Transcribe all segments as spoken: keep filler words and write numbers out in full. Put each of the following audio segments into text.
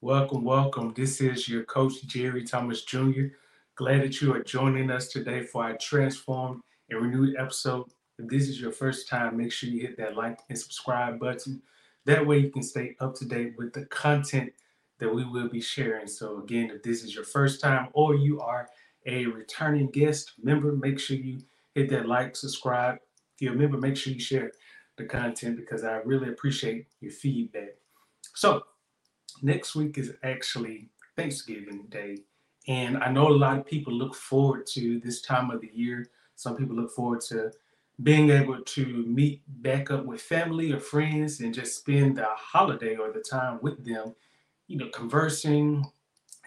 Welcome, welcome. This is your coach, Jerry Thomas Junior Glad that you are joining us today for our Transformed and Renewed episode. If this is your first time, make sure you hit that like and subscribe button. That way you can stay up to date with the content that we will be sharing. So again, if this is your first time or you are a returning guest member, make sure you hit that like, subscribe. If you're a member, make sure you share the content because I really appreciate your feedback. So next week is actually Thanksgiving Day, and I know a lot of people look forward to this time of the year. Some people look forward to being able to meet back up with family or friends and just spend the holiday or the time with them, you know, conversing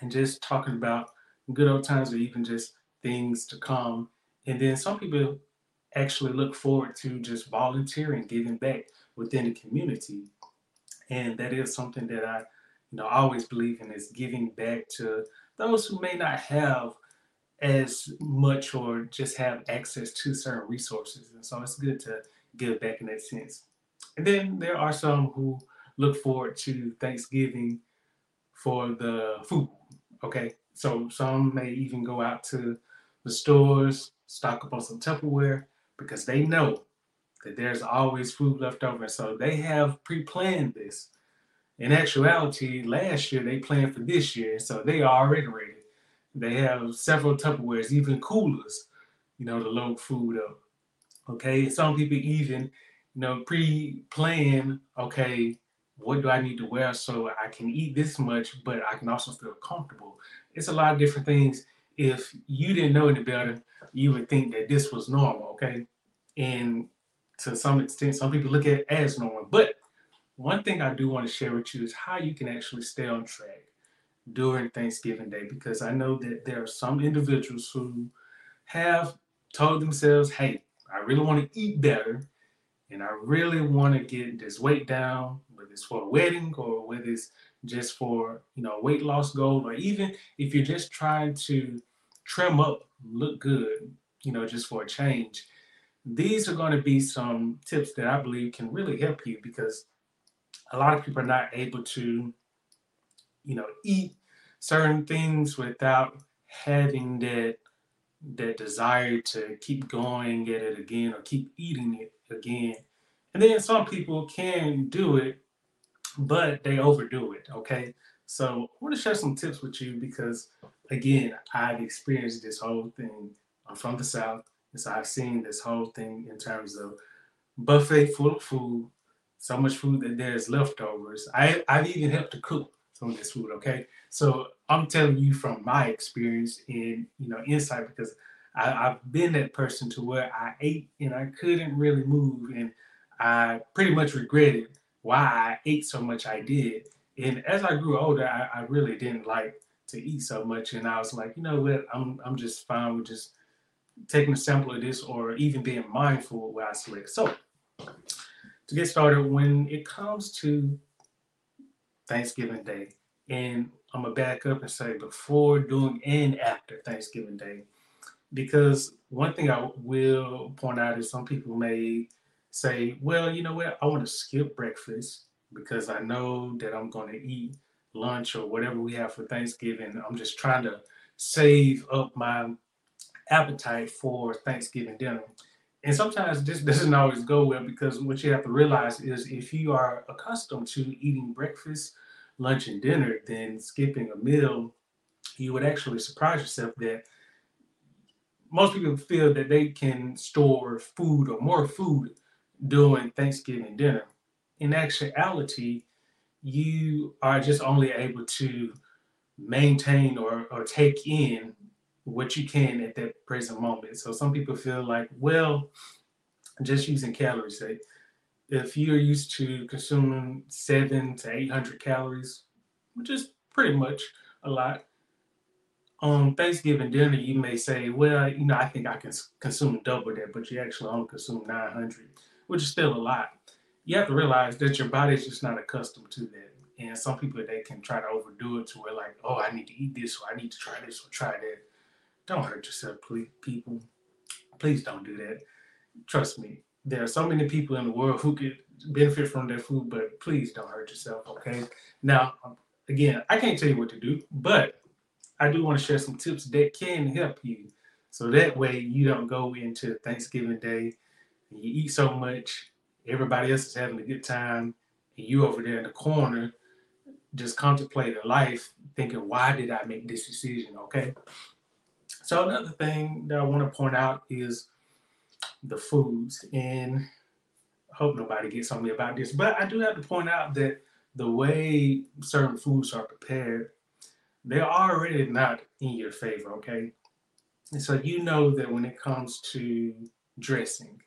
and just talking about good old times or even just things to come. And then some people actually look forward to just volunteering, giving back within the community. And that is something that I You know, I always believe in, is giving back to those who may not have as much or just have access to certain resources. And so it's good to give back in that sense. And then there are some who look forward to Thanksgiving for the food. Okay, so some may even go out to the stores, stock up on some Tupperware, because they know that there's always food left over. So they have pre-planned this. In actuality, last year, they planned for this year, so they are already ready. They have several Tupperwares, even coolers, you know, to load food up, okay? Some people even, you know, pre-plan, okay, what do I need to wear so I can eat this much, but I can also feel comfortable? It's a lot of different things. If you didn't know any better, you would think that this was normal, okay? And to some extent, some people look at it as normal, but one thing I do want to share with you is how you can actually stay on track during Thanksgiving Day, because I know that there are some individuals who have told themselves, hey, I really want to eat better and I really want to get this weight down, whether it's for a wedding or whether it's just for, you know, weight loss goal, or even if you're just trying to trim up, look good, you know, just for a change. These are going to be some tips that I believe can really help you, because a lot of people are not able to, you know, eat certain things without having that that desire to keep going at it again or keep eating it again. And then some people can do it, but they overdo it, okay? So I want to share some tips with you because, again, I've experienced this whole thing. I'm from the South, and so I've seen this whole thing in terms of buffet full of food. So much food that there's leftovers. I, I've even helped to cook some of this food, okay? So I'm telling you from my experience and, you know, insight, because I, I've been that person to where I ate and I couldn't really move, and I pretty much regretted why I ate so much I did. And as I grew older, I, I really didn't like to eat so much, and I was like, you know what, I'm, I'm just fine with just taking a sample of this or even being mindful of what I select. So to get started, when it comes to Thanksgiving Day, and I'm gonna back up and say before, during, and after Thanksgiving Day, because one thing I will point out is some people may say, well, you know what, I want to skip breakfast because I know that I'm going to eat lunch or whatever we have for Thanksgiving. I'm just trying to save up my appetite for Thanksgiving dinner. And sometimes this doesn't always go well, because what you have to realize is if you are accustomed to eating breakfast, lunch, and dinner, then skipping a meal, you would actually surprise yourself that most people feel that they can store food or more food during Thanksgiving dinner. In actuality, you are just only able to maintain or, or take in what you can at that present moment. So some people feel like, well, just using calories, say, if you're used to consuming seven to eight hundred calories, which is pretty much a lot, on Thanksgiving dinner, you may say, well, you know, I think I can consume double that, but you actually only consume nine hundred, which is still a lot. You have to realize that your body is just not accustomed to that. And some people, they can try to overdo it to where like, oh, I need to eat this, or I need to try this, or try that. Don't hurt yourself, please, people. Please don't do that. Trust me. There are so many people in the world who could benefit from their food, but please don't hurt yourself, okay? Now, Again, I can't tell you what to do, but I do want to share some tips that can help you. So that way you don't go into Thanksgiving Day and you eat so much, everybody else is having a good time, and you over there in the corner just contemplating life, thinking, why did I make this decision, okay? So another thing that I want to point out is the foods. And I hope nobody gets on me about this, but I do have to point out that the way certain foods are prepared, they're already not in your favor, okay? And so you know that when it comes to dressing,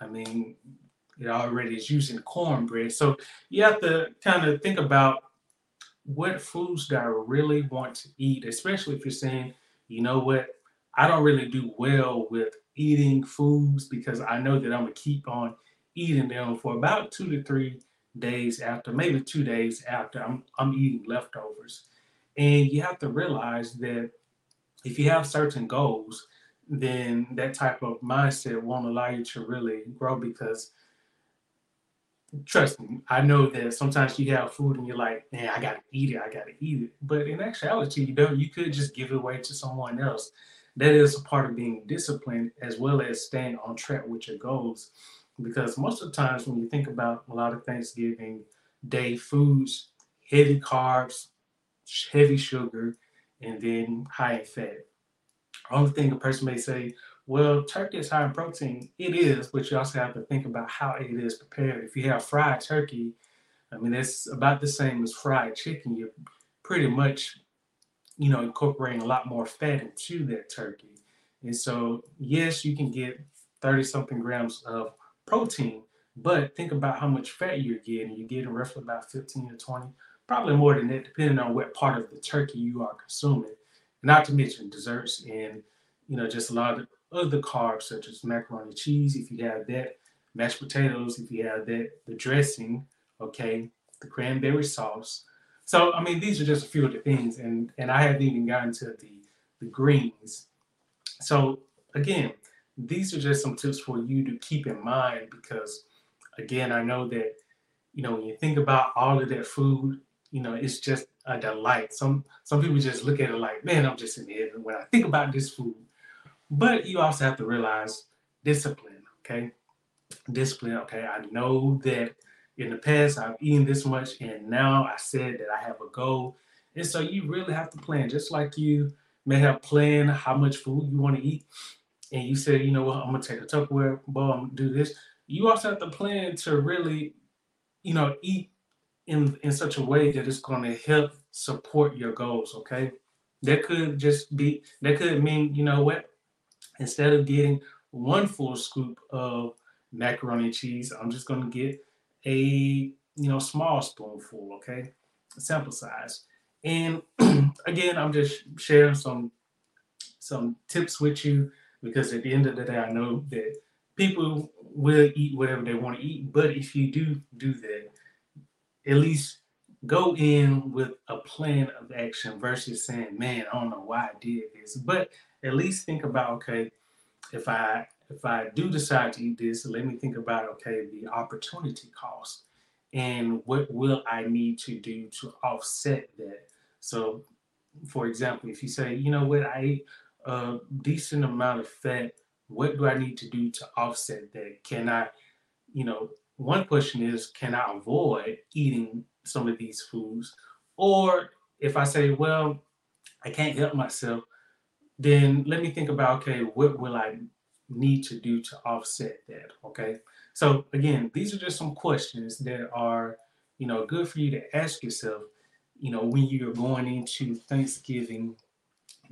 I mean, it already is using cornbread. So you have to kind of think about what foods that I really want to eat, especially if you're saying, you know what, I don't really do well with eating foods because I know that I'm going to keep on eating them for about two to three days after, maybe two days after I'm, I'm eating leftovers. And you have to realize that if you have certain goals, then that type of mindset won't allow you to really grow, because trust me, I know that sometimes you have food and you're like, man, I got to eat it. I got to eat it. But in actuality, you don't, you could just give it away to someone else. That is a part of being disciplined as well as staying on track with your goals. Because most of the times when you think about a lot of Thanksgiving Day foods, heavy carbs, heavy sugar, and then high in fat. Only thing a person may say, well, turkey is high in protein. It is, but you also have to think about how it is prepared. If you have fried turkey, I mean, it's about the same as fried chicken. You're pretty much, you know, incorporating a lot more fat into that turkey. And so, yes, you can get thirty-something grams of protein, but think about how much fat you're getting. You're getting roughly about fifteen to twenty, probably more than that, depending on what part of the turkey you are consuming. Not to mention desserts and, you know, just a lot of other carbs such as macaroni and cheese, if you have that, mashed potatoes, if you have that, the dressing, okay, the cranberry sauce. So, I mean, these are just a few of the things, and, and I haven't even gotten to the, the greens. So, again, these are just some tips for you to keep in mind because, again, I know that, you know, when you think about all of that food, you know, it's just a delight. Some some people just look at it like, man, I'm just in heaven when I think about this food. But you also have to realize discipline, okay? Discipline, okay? I know that in the past I've eaten this much, and now I said that I have a goal. And so you really have to plan, just like you may have planned how much food you want to eat. And you said, you know what, I'm going to take a Tupperware bowl, I'm going to do this. You also have to plan to really, you know, eat in, in such a way that it's going to help support your goals, okay? That could just be, that could mean, you know what, instead of getting one full scoop of macaroni and cheese, I'm just going to get a, you know, small spoonful, okay? Sample size. And again, I'm just sharing some, some tips with you because at the end of the day, I know that people will eat whatever they want to eat. But if you do do that, at least go in with a plan of action versus saying, man, I don't know why I did this. But at least think about, okay, if I if I do decide to eat this, let me think about, okay, the opportunity cost and what will I need to do to offset that. So, for example, if you say, you know what, I ate a decent amount of fat, what do I need to do to offset that? Can I, you know, one question is, can I avoid eating some of these foods? Or if I say, well, I can't help myself, then let me think about, okay, what will I need to do to offset that, okay? So again, these are just some questions that are, you know, good for you to ask yourself, you know, when you're going into Thanksgiving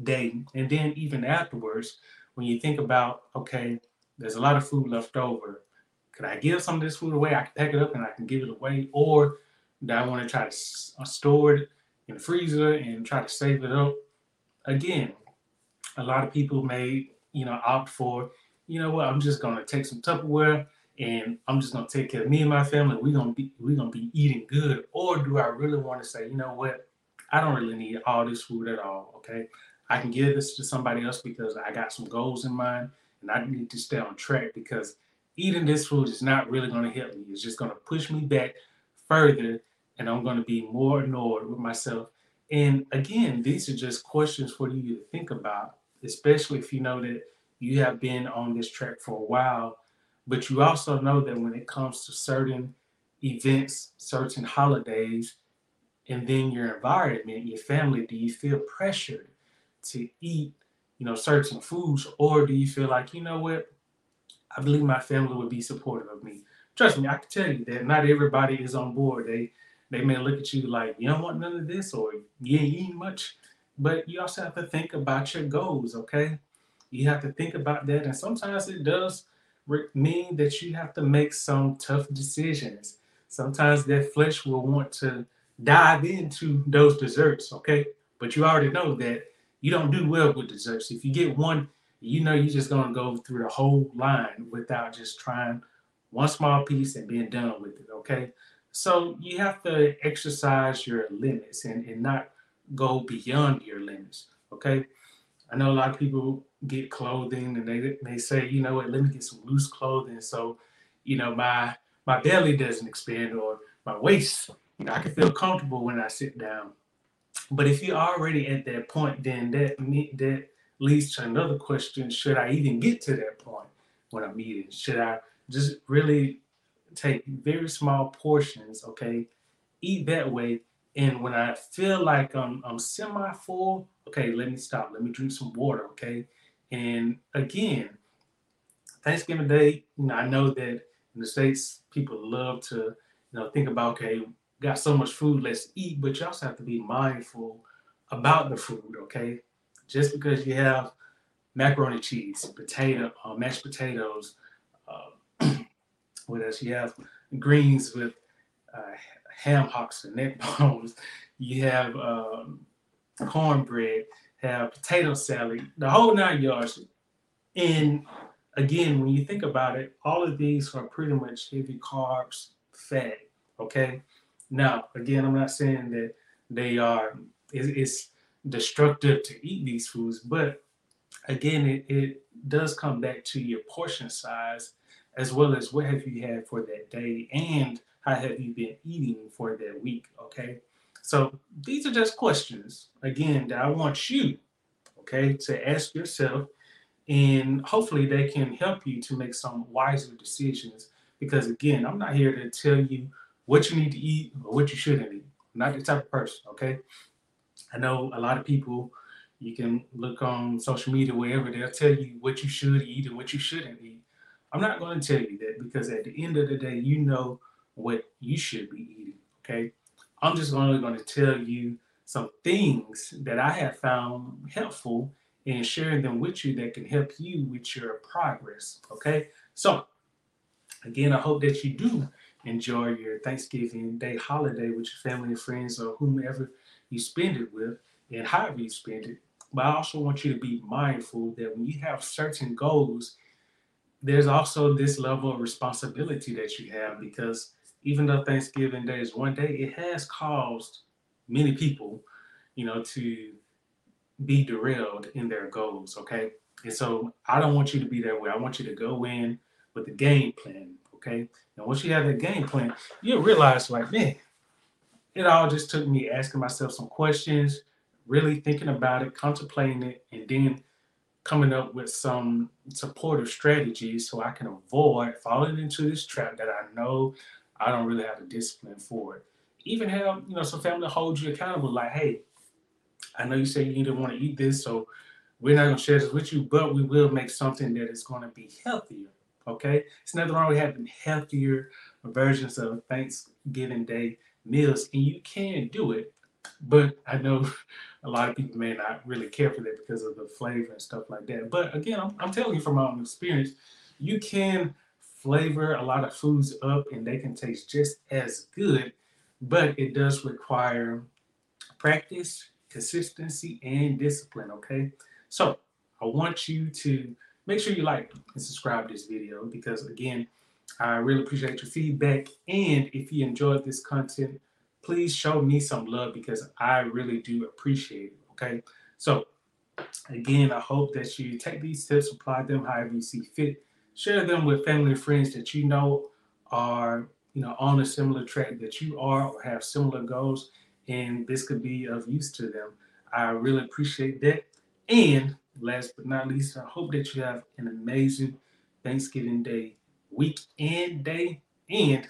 Day. And then even afterwards, when you think about, okay, there's a lot of food left over. Could I give some of this food away? I can pack it up and I can give it away. Or do I want to try to store it in the freezer and try to save it up? Again, a lot of people may, you know, opt for, you know what, I'm just going to take some Tupperware and I'm just going to take care of me and my family. We're going to be, we're going to be eating good. Or do I really want to say, you know what, I don't really need all this food at all, okay? I can give this to somebody else because I got some goals in mind and I need to stay on track because eating this food is not really going to help me. It's just going to push me back further and I'm going to be more annoyed with myself. And again, these are just questions for you to think about, especially if you know that you have been on this track for a while, but you also know that when it comes to certain events, certain holidays, and then your environment, your family, do you feel pressured to eat, you know, certain foods? Or do you feel like, you know what, I believe my family would be supportive of me. Trust me, I can tell you that not everybody is on board. They they may look at you like, you don't want none of this, or you ain't eating much. But you also have to think about your goals, okay? You have to think about that. And sometimes it does mean that you have to make some tough decisions. Sometimes that flesh will want to dive into those desserts, okay? But you already know that you don't do well with desserts. If you get one, you know you're just going to go through the whole line without just trying one small piece and being done with it, okay? So you have to exercise your limits and, and not go beyond your limits, okay? I know a lot of people get clothing and they, they say, you know what, let me get some loose clothing so, you know, my my belly doesn't expand, or my waist, you know, I can feel comfortable when I sit down. But if you're already at that point, then that, that leads to another question. Should I even get to that point when I'm eating? Should I just really take very small portions, okay? Eat that way. And when I feel like I'm, I'm semi-full, okay, let me stop. Let me drink some water, okay? And again, Thanksgiving Day, you know, I know that in the States, people love to, you know, think about, okay, got so much food, let's eat. But you also have to be mindful about the food, okay? Just because you have macaroni and cheese, potato, uh, mashed potatoes, uh, what else? You have greens with uh, ham hocks and neck bones. You have um, cornbread, have potato salad, the whole nine yards. And again, when you think about it, all of these are pretty much heavy carbs, fat, okay? Now, again, I'm not saying that they are, it's, it's destructive to eat these foods, but again, it, it does come back to your portion size, as well as what have you had for that day and how have you been eating for that week, okay? So these are just questions, again, that I want you, okay, to ask yourself, and hopefully they can help you to make some wiser decisions, because again, I'm not here to tell you what you need to eat or what you shouldn't eat. I'm not the type of person, okay? I know a lot of people, you can look on social media, wherever, they'll tell you what you should eat and what you shouldn't eat. I'm not going to tell you that, because at the end of the day, you know what you should be eating, okay? I'm just only going to tell you some things that I have found helpful and sharing them with you that can help you with your progress, okay? So, again, I hope that you do enjoy your Thanksgiving Day holiday with your family and friends, or whomever you spend it with, and however you spend it. But I also want you to be mindful that when you have certain goals, there's also this level of responsibility that you have, because even though Thanksgiving Day is one day, it has caused many people, you know, to be derailed in their goals, okay? And so I don't want you to be that way. I want you to go in with a game plan, okay? And once you have that game plan, you'll realize, like, man, it all just took me asking myself some questions, really thinking about it, contemplating it, and then coming up with some supportive strategies so I can avoid falling into this trap that I know I don't really have the discipline for it. Even have, you know, some family hold you accountable, like, hey, I know you said you didn't want to eat this, so we're not going to share this with you, but we will make something that is going to be healthier. Okay, it's nothing wrong with having healthier versions of Thanksgiving Day meals, and you can do it, but I know a lot of people may not really care for that because of the flavor and stuff like that. But again, I'm, I'm telling you from my own experience, you can flavor a lot of foods up and they can taste just as good, but it does require practice, consistency, and discipline, okay? So I want you to make sure you like and subscribe to this video, because again, I really appreciate your feedback. And if you enjoyed this content, please show me some love, because I really do appreciate it, okay? So again, I hope that you take these tips, apply them however you see fit, share them with family and friends that you know are, you know, on a similar track that you are or have similar goals, and this could be of use to them. I really appreciate that. And last but not least, I hope that you have an amazing Thanksgiving Day week and day, and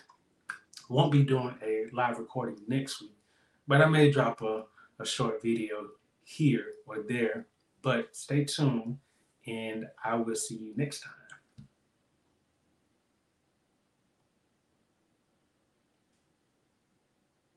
won't be doing a live recording next week, but I may drop a, a short video here or there, but stay tuned, and I will see you next time.